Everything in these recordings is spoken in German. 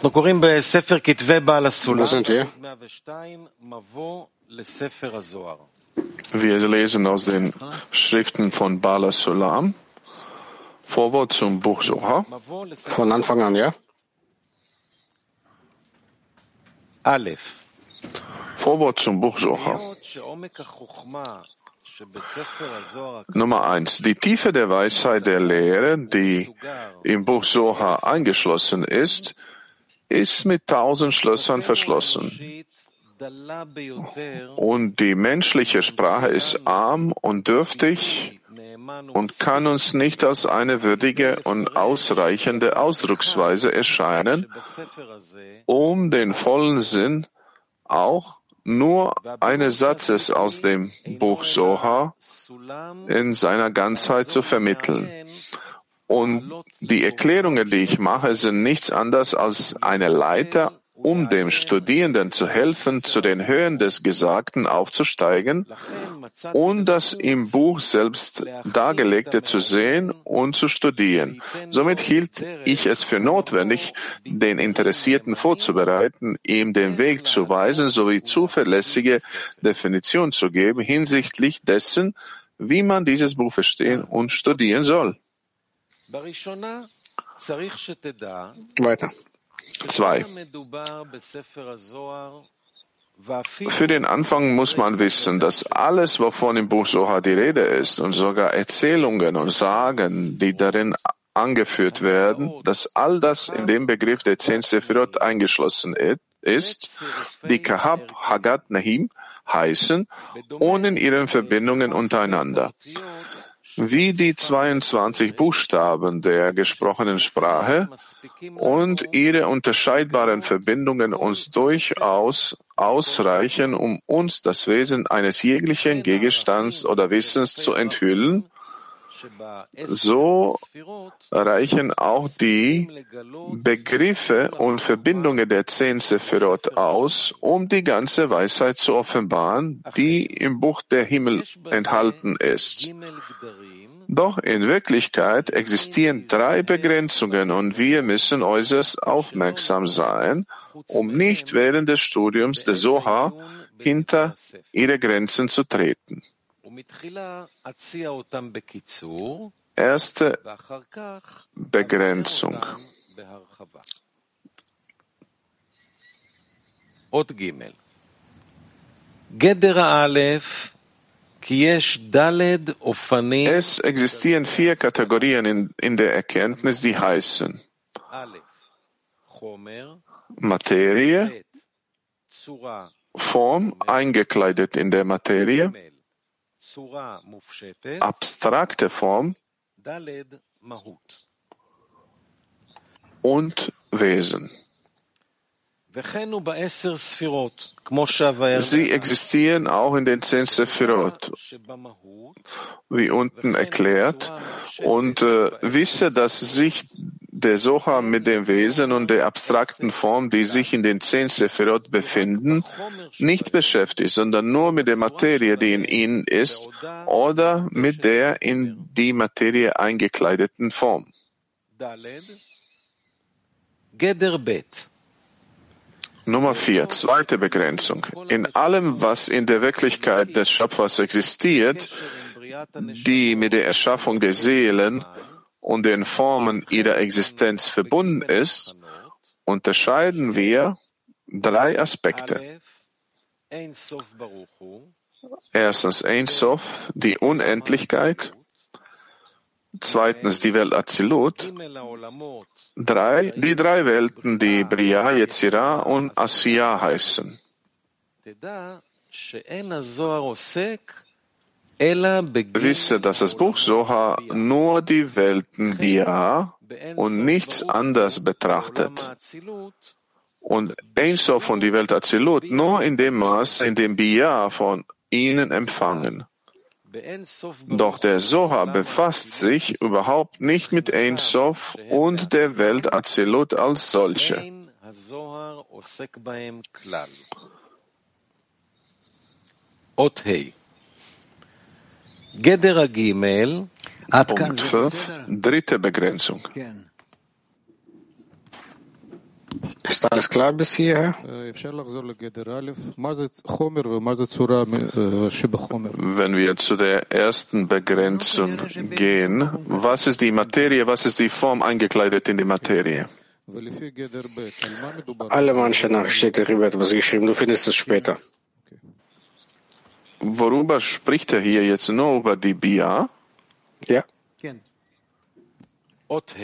Wo sind wir? Wir lesen aus den Schriften von Baal Sulam, Vorwort zum Buch Zohar. Von Anfang an, ja? Aleph. Vorwort zum Buch Zohar. Nummer 1. Die Tiefe der Weisheit der Lehre, die im Buch Zohar eingeschlossen ist, ist mit 1000 Schlössern verschlossen. Und die menschliche Sprache ist arm und dürftig und kann uns nicht als eine würdige und ausreichende Ausdrucksweise erscheinen, um den vollen Sinn auch nur eines Satzes aus dem Buch Zohar in seiner Ganzheit zu vermitteln. Und die Erklärungen, die ich mache, sind nichts anderes als eine Leiter, um dem Studierenden zu helfen, zu den Höhen des Gesagten aufzusteigen und das im Buch selbst Dargelegte zu sehen und zu studieren. Somit hielt ich es für notwendig, den Interessierten vorzubereiten, ihm den Weg zu weisen sowie zuverlässige Definition zu geben hinsichtlich dessen, wie man dieses Buch verstehen und studieren soll. Weiter. 2. Für den Anfang muss man wissen, dass alles, wovon im Buch Zohar die Rede ist, und sogar Erzählungen und Sagen, die darin angeführt werden, dass all das in dem Begriff der 10 Sefirot eingeschlossen ist, die KaHaB HaGaT NeHiM heißen, und in ihren Verbindungen untereinander. Wie die 22 Buchstaben der gesprochenen Sprache und ihre unterscheidbaren Verbindungen uns durchaus ausreichen, um uns das Wesen eines jeglichen Gegenstands oder Wissens zu enthüllen, so reichen auch die Begriffe und Verbindungen der 10 Sefirot aus, um die ganze Weisheit zu offenbaren, die im Buch der Himmel enthalten ist. Doch in Wirklichkeit existieren 3 Begrenzungen und wir müssen äußerst aufmerksam sein, um nicht während des Studiums der Zohar hinter ihre Grenzen zu treten. Erste Begrenzung. Es existieren 4 Kategorien in der Erkenntnis, die heißen Materie, Form eingekleidet in der Materie, abstrakte Form und Wesen. Sie existieren auch in den 10 Sefirot, wie unten erklärt, und wisse, dass sich der Zohar mit dem Wesen und der abstrakten Form, die sich in den 10 Sefirot befinden, nicht beschäftigt, sondern nur mit der Materie, die in ihnen ist, oder mit der in die Materie eingekleideten Form. Nummer 4, zweite Begrenzung. In allem, was in der Wirklichkeit des Schöpfers existiert, die mit der Erschaffung der Seelen und den Formen ihrer Existenz verbunden ist, unterscheiden wir 3 Aspekte. Erstens Einsof, die Unendlichkeit. Zweitens die Welt Atzilut. 3 Welten, die Briah, Yetzirah und Asiya heißen. Wisse, dass das Buch Zohar nur die Welten BYA und nichts anderes betrachtet. Und Einsof und die Welt Atzilut nur in dem Maß, in dem BYA von ihnen empfangen. Doch der Zohar befasst sich überhaupt nicht mit Einsof und der Welt Atzilut als solche. Punkt 5, dritte Begrenzung. Ist alles klar bis hierher? Wenn wir zu der ersten Begrenzung gehen, was ist die Materie, was ist die Form eingekleidet in die Materie? Alle manche Nachrichten steht darüber etwas geschrieben, du findest es später. Worüber spricht er hier jetzt? Nur über die Bia? Ja. Punkt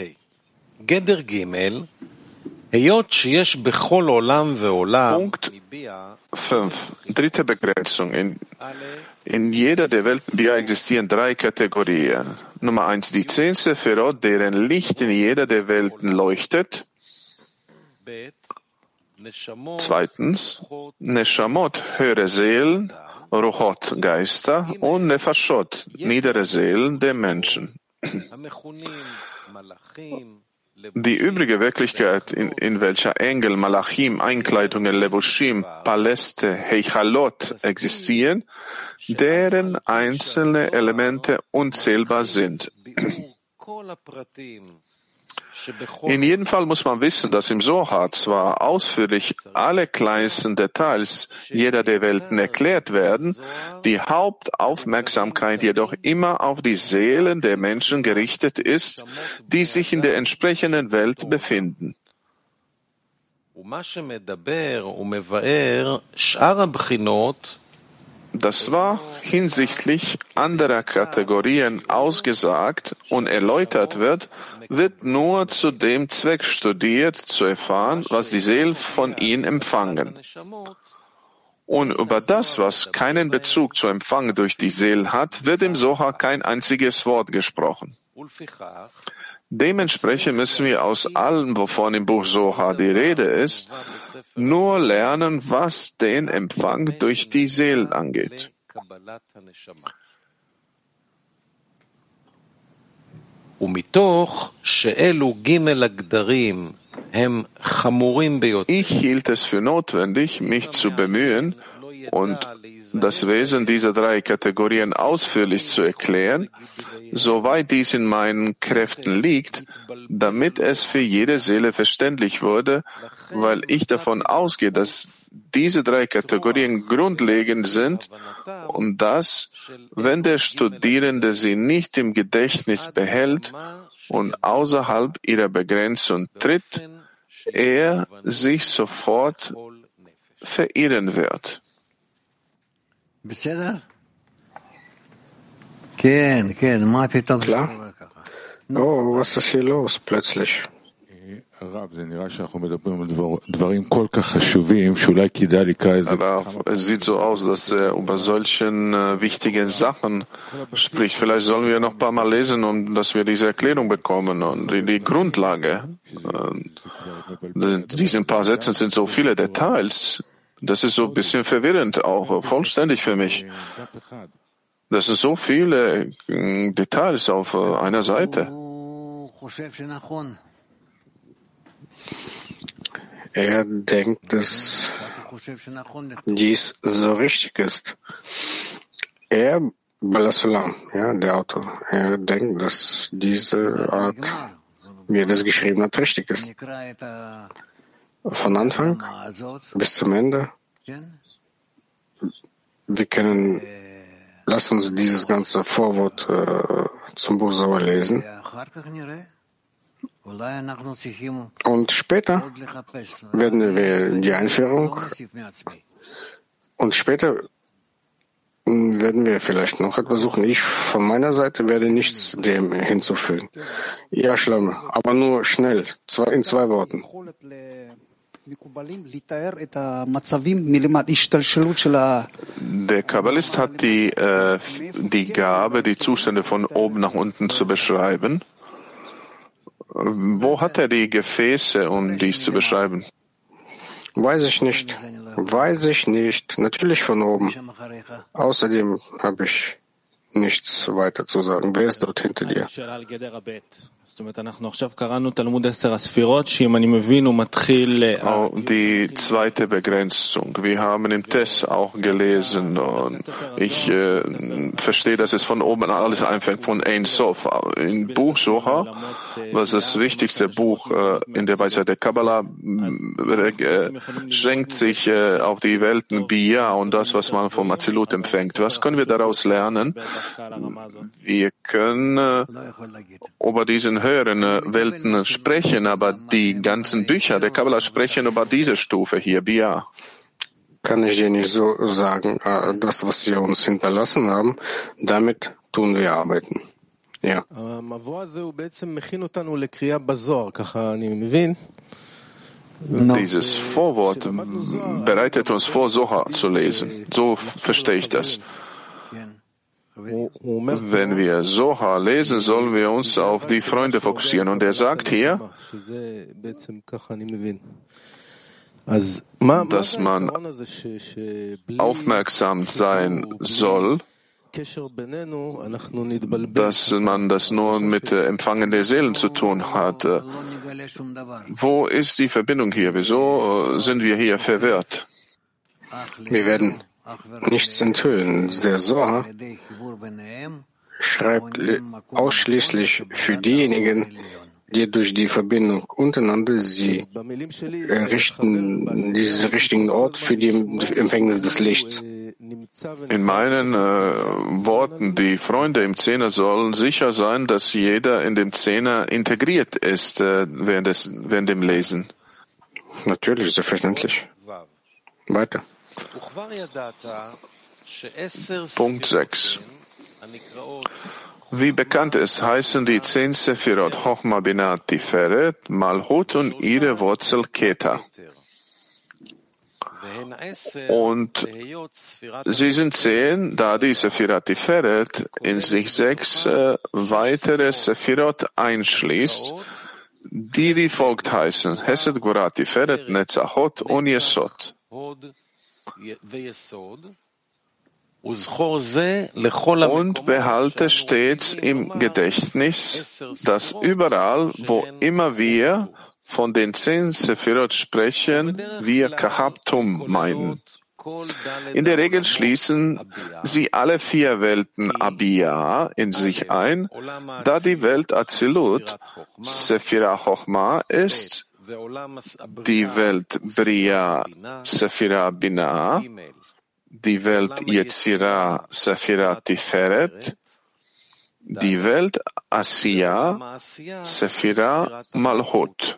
5. Dritte Begrenzung. In jeder der Welt Bia existieren drei Kategorien. Nummer 1, die 10 Sefirot, deren Licht in jeder der Welten leuchtet. 2. Neshamot, höhere Seelen, Ruchot, Geister, und Nefashot, niedere Seelen der Menschen. Die übrige Wirklichkeit, in welcher Engel, Malachim, Einkleidungen, Levushim, Paläste, Heichalot existieren, deren einzelne Elemente unzählbar sind. In jedem Fall muss man wissen, dass im Zohar zwar ausführlich alle kleinsten Details jeder der Welten erklärt werden, die Hauptaufmerksamkeit jedoch immer auf die Seelen der Menschen gerichtet ist, die sich in der entsprechenden Welt befinden. Das war hinsichtlich anderer Kategorien ausgesagt und erläutert wird nur zu dem Zweck studiert, zu erfahren, was die Seelen von ihnen empfangen. Und über das, was keinen Bezug zu Empfang durch die Seelen hat, wird im Zohar kein einziges Wort gesprochen. Dementsprechend müssen wir aus allem, wovon im Buch Zohar die Rede ist, nur lernen, was den Empfang durch die Seelen angeht. Ich hielt es für notwendig, mich zu bemühen und das Wesen dieser drei Kategorien ausführlich zu erklären, soweit dies in meinen Kräften liegt, damit es für jede Seele verständlich wurde, weil ich davon ausgehe, dass diese drei Kategorien grundlegend sind und dass, wenn der Studierende sie nicht im Gedächtnis behält und außerhalb ihrer Begrenzung tritt, er sich sofort verirren wird. Klar? Oh, was ist hier los plötzlich? Es sieht so aus, dass er über solchen wichtigen Sachen spricht. Vielleicht sollen wir noch ein paar Mal lesen, um dass wir diese Erklärung bekommen und die Grundlage. Diesen paar Sätzen sind so viele Details. Das ist so ein bisschen verwirrend auch, vollständig für mich. Das sind so viele Details auf einer Seite. Er denkt, dass dies so richtig ist. Er, Baal Sulam, ja, der Autor, er denkt, dass diese Art, wie er das geschrieben hat, richtig ist. Von Anfang bis zum Ende. Lass uns dieses ganze Vorwort zum Buch Zohar lesen. Und später werden wir die Einführung und später werden wir vielleicht noch etwas suchen. Ich von meiner Seite werde nichts dem hinzufügen. Ja, Schleim, aber nur schnell, in 2 Worten. Der Kabbalist hat die Gabe, die Zustände von oben nach unten zu beschreiben. Wo hat er die Gefäße, um dies zu beschreiben? Weiß ich nicht. Natürlich von oben. Außerdem habe ich nichts weiter zu sagen. Wer ist dort hinter dir? Die zweite Begrenzung. Wir haben im Test auch gelesen und ich verstehe, dass es von oben alles anfängt, von Einsof. Im Buch Zohar, was das wichtigste Buch in der Weisheit der Kabbalah, schränkt sich auf die Welten BYA und das, was man vom Atzilut empfängt. Was können wir daraus lernen? Wir können über diesen höheren Welten sprechen, aber die ganzen Bücher der Kabbalah sprechen über diese Stufe hier, BYA. Kann ich dir nicht so sagen, das, was wir uns hinterlassen haben, damit tun wir arbeiten. Ja. Dieses Vorwort bereitet uns vor, Zohar zu lesen. So verstehe ich das. Wenn wir Zohar lesen, sollen wir uns auf die Freunde fokussieren. Und er sagt hier, dass man aufmerksam sein soll, dass man das nur mit Empfangen der Seelen zu tun hat. Wo ist die Verbindung hier? Wieso sind wir hier verwirrt? Wir werden nichts enthüllen. Der Zohar schreibt ausschließlich für diejenigen, die durch die Verbindung untereinander sie errichten, diesen richtigen Ort für die Empfängnis des Lichts. In meinen Worten, die Freunde im Zehner sollen sicher sein, dass jeder in dem Zehner integriert ist während dem Lesen. Natürlich, selbstverständlich. Weiter. Punkt 6. Wie bekannt es heißen die 10 Sefirot, Hochma, Bina, Tiferet, Malchut und ihre Wurzel Keta. Und sie sind 10, da die Sefirot Tiferet in sich 6 weitere Sefirot einschließt, die wie folgt heißen: Hesed, Gvurat, Tiferet, Netzachot und Jesod. Und behalte stets im Gedächtnis, dass überall, wo immer wir von den 10 Sefirot sprechen, wir KaHaB Tum meinen. In der Regel schließen sie alle 4 Welten Abiyah in sich ein, da die Welt Atzilut, Sefirah Hochma ist, die Welt Briah, Sefirah Bina, die Welt Yetzirah, Sefirah Tiferet, die Welt Asiya, Sefirah Malchut.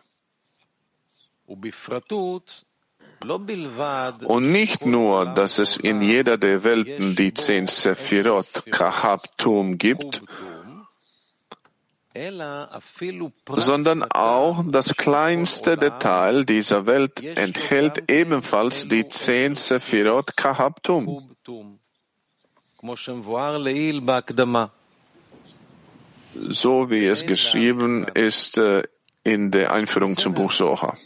Und nicht nur, dass es in jeder der Welten die 10 Sefirot KaHaB Tum gibt, sondern auch das kleinste Detail dieser Welt enthält ebenfalls die 10 Sefirot KaHaB Tum. So wie es geschrieben ist in der Einführung zum Buch Zohar.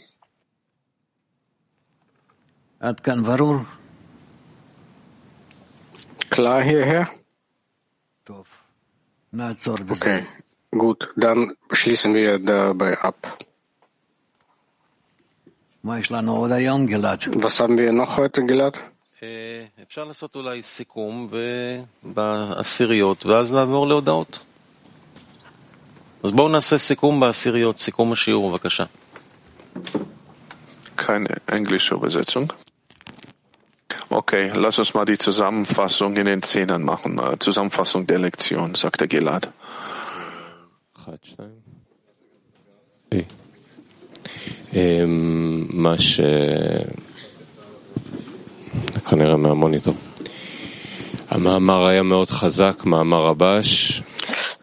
Klar hierher? Okay, gut, dann schließen wir dabei ab. Was haben wir noch heute gelernt? Keine englische Übersetzung. Okay, lass uns mal die Zusammenfassung in den Zehnern machen. Zusammenfassung der Lektion, sagt der Gilad.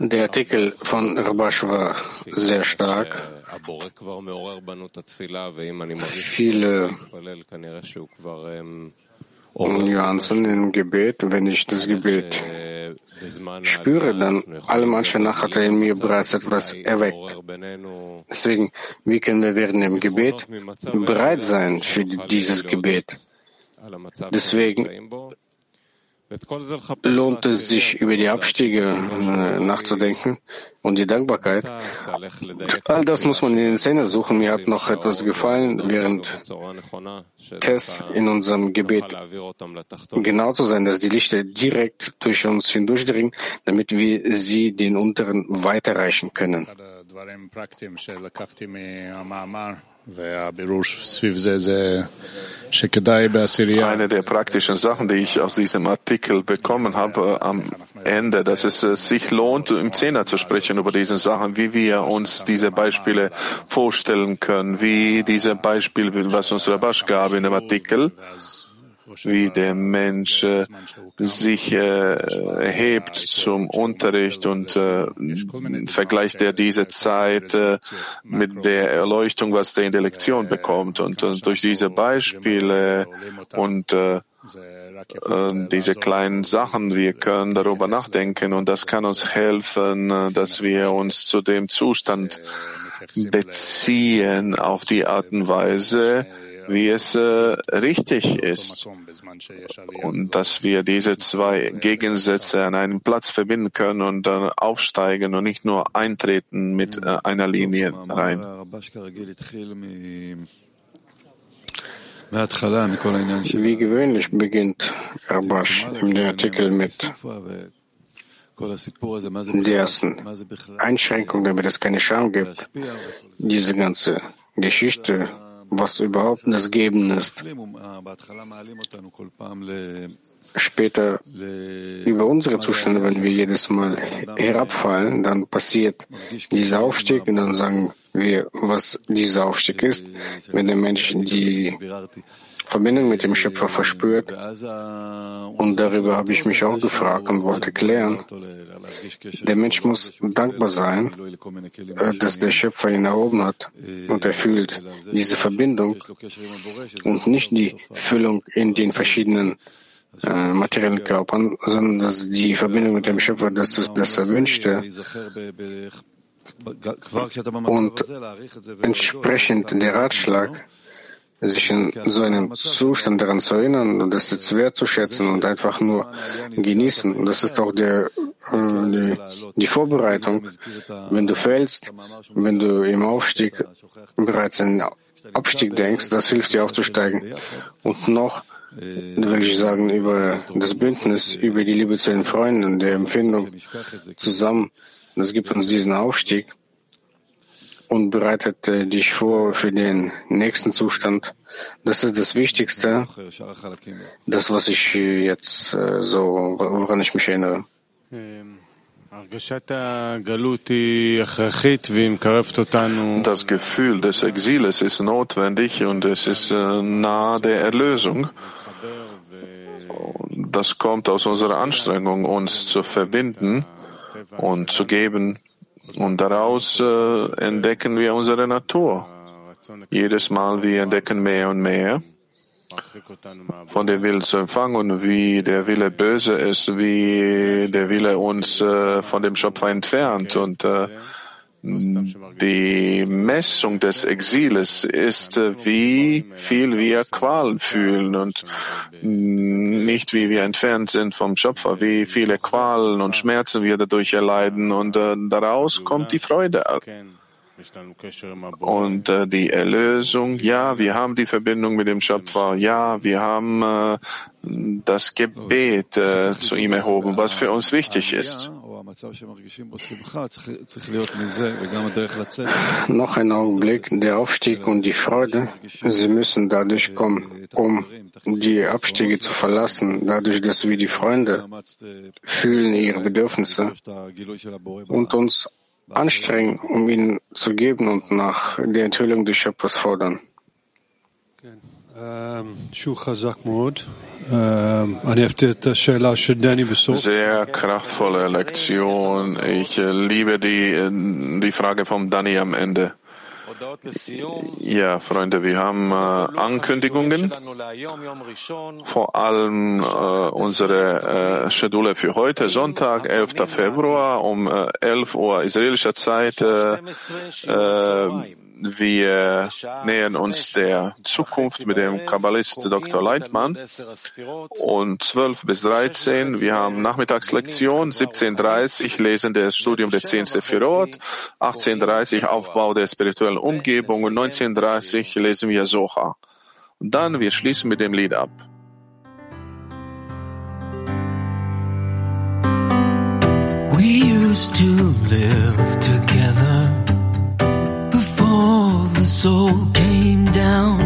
Der Artikel von Rabash war sehr stark. Viele Nuancen im Gebet. Wenn ich das Gebet spüre, dann alle manche Nacht hat er in mir bereits etwas erweckt. Deswegen, wie können wir während dem Gebet bereit sein für dieses Gebet? Deswegen lohnt es sich, über die Abstiege nachzudenken und die Dankbarkeit. All das muss man in den Zähnen suchen. Mir hat noch etwas gefallen, während Tess in unserem Gebet genau zu sein, dass die Lichter direkt durch uns hindurchdringen, damit wir sie den Unteren weiterreichen können. Eine der praktischen Sachen, die ich aus diesem Artikel bekommen habe am Ende, dass es sich lohnt, im Zehner zu sprechen über diese Sachen, wie wir uns diese Beispiele vorstellen können, wie dieses Beispiel, was uns Rabash gab in dem Artikel, wie der Mensch sich erhebt zum Unterricht und vergleicht er diese Zeit mit der Erleuchtung, was der in der Lektion bekommt. Und durch diese Beispiele und diese kleinen Sachen, wir können darüber nachdenken und das kann uns helfen, dass wir uns zu dem Zustand beziehen auf die Art und Weise, wie es richtig ist und dass wir diese zwei Gegensätze an einem Platz verbinden können und dann aufsteigen und nicht nur eintreten mit einer Linie rein. Wie gewöhnlich beginnt Rabash im Artikel mit der ersten Einschränkung, damit es keine Scham gibt. Diese ganze Geschichte, was überhaupt das Geben ist. Später über unsere Zustände, wenn wir jedes Mal herabfallen, dann passiert dieser Aufstieg und dann sagen wir, was dieser Aufstieg ist, wenn der Mensch die Verbindung mit dem Schöpfer verspürt. Und darüber habe ich mich auch gefragt und wollte klären. Der Mensch muss dankbar sein, dass der Schöpfer ihn erhoben hat und er fühlt diese Verbindung und nicht die Füllung in den verschiedenen materiellen Körpern, sondern dass die Verbindung mit dem Schöpfer, das ist das Erwünschte. Und entsprechend der Ratschlag, sich in so einem Zustand daran zu erinnern und das ist schwer zu schätzen und einfach nur genießen. Und das ist auch die Vorbereitung, wenn du fällst, wenn du im Aufstieg bereits einen Abstieg denkst, das hilft dir aufzusteigen. Und noch will ich sagen, über das Bündnis, über die Liebe zu den Freunden, der Empfindung zusammen, das gibt uns diesen Aufstieg und bereitet dich vor für den nächsten Zustand. Das ist das Wichtigste, das, was ich jetzt so, woran ich mich erinnere. Das Gefühl des Exiles ist notwendig und es ist nahe der Erlösung. Das kommt aus unserer Anstrengung, uns zu verbinden und zu geben. Und daraus entdecken wir unsere Natur. Jedes Mal, wir entdecken mehr und mehr von dem Willen zu empfangen und wie der Wille böse ist, wie der Wille uns von dem Schöpfer entfernt. Und die Messung des Exiles ist, wie viel wir Qualen fühlen und nicht wie wir entfernt sind vom Schöpfer, wie viele Qualen und Schmerzen wir dadurch erleiden und daraus kommt die Freude. Und die Erlösung, ja, wir haben die Verbindung mit dem Schöpfer, ja, wir haben das Gebet zu ihm erhoben, was für uns wichtig ist. Noch ein Augenblick, der Aufstieg und die Freude, sie müssen dadurch kommen, um die Abstiege zu verlassen, dadurch, dass wir die Freunde fühlen, ihre Bedürfnisse und uns anstrengen, um ihnen zu geben und nach der Enthüllung des Schöpfers fordern. Sehr kraftvolle Lektion. Ich liebe die Frage von Dani am Ende. Ja, Freunde, wir haben Ankündigungen, vor allem unsere Schedule für heute, Sonntag, 11. Februar um 11 Uhr israelischer Zeit. Wir nähern uns der Zukunft mit dem Kabbalist Dr. Leitmann. Und 12 bis 13, wir haben Nachmittagslektion, 17.30 lesen das Studium der 10 Sefirot, 18.30 Aufbau der spirituellen Umgebung und 19.30 lesen wir Zohar. Und dann, wir schließen mit dem Lied ab. We used to live together before the soul came down,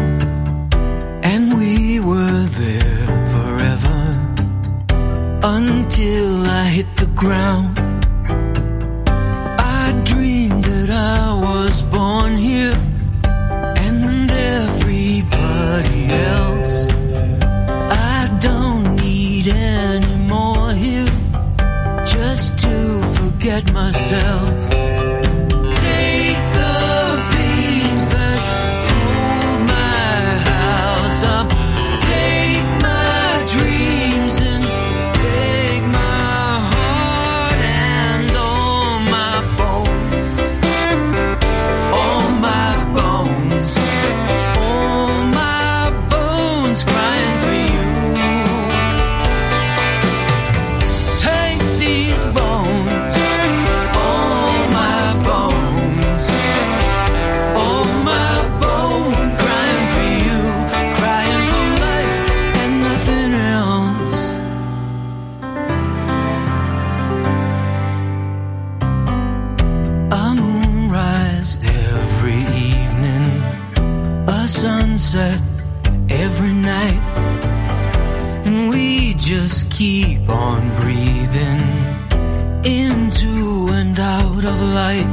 and we were there forever until I hit the ground. I dreamed that I was born here and with everybody else. I don't need any more here just to forget myself. Keep on breathing into and out of light.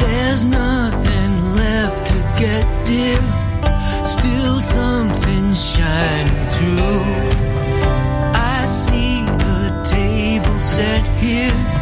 There's nothing left to get, dear. Still something shining through. I see the table set here.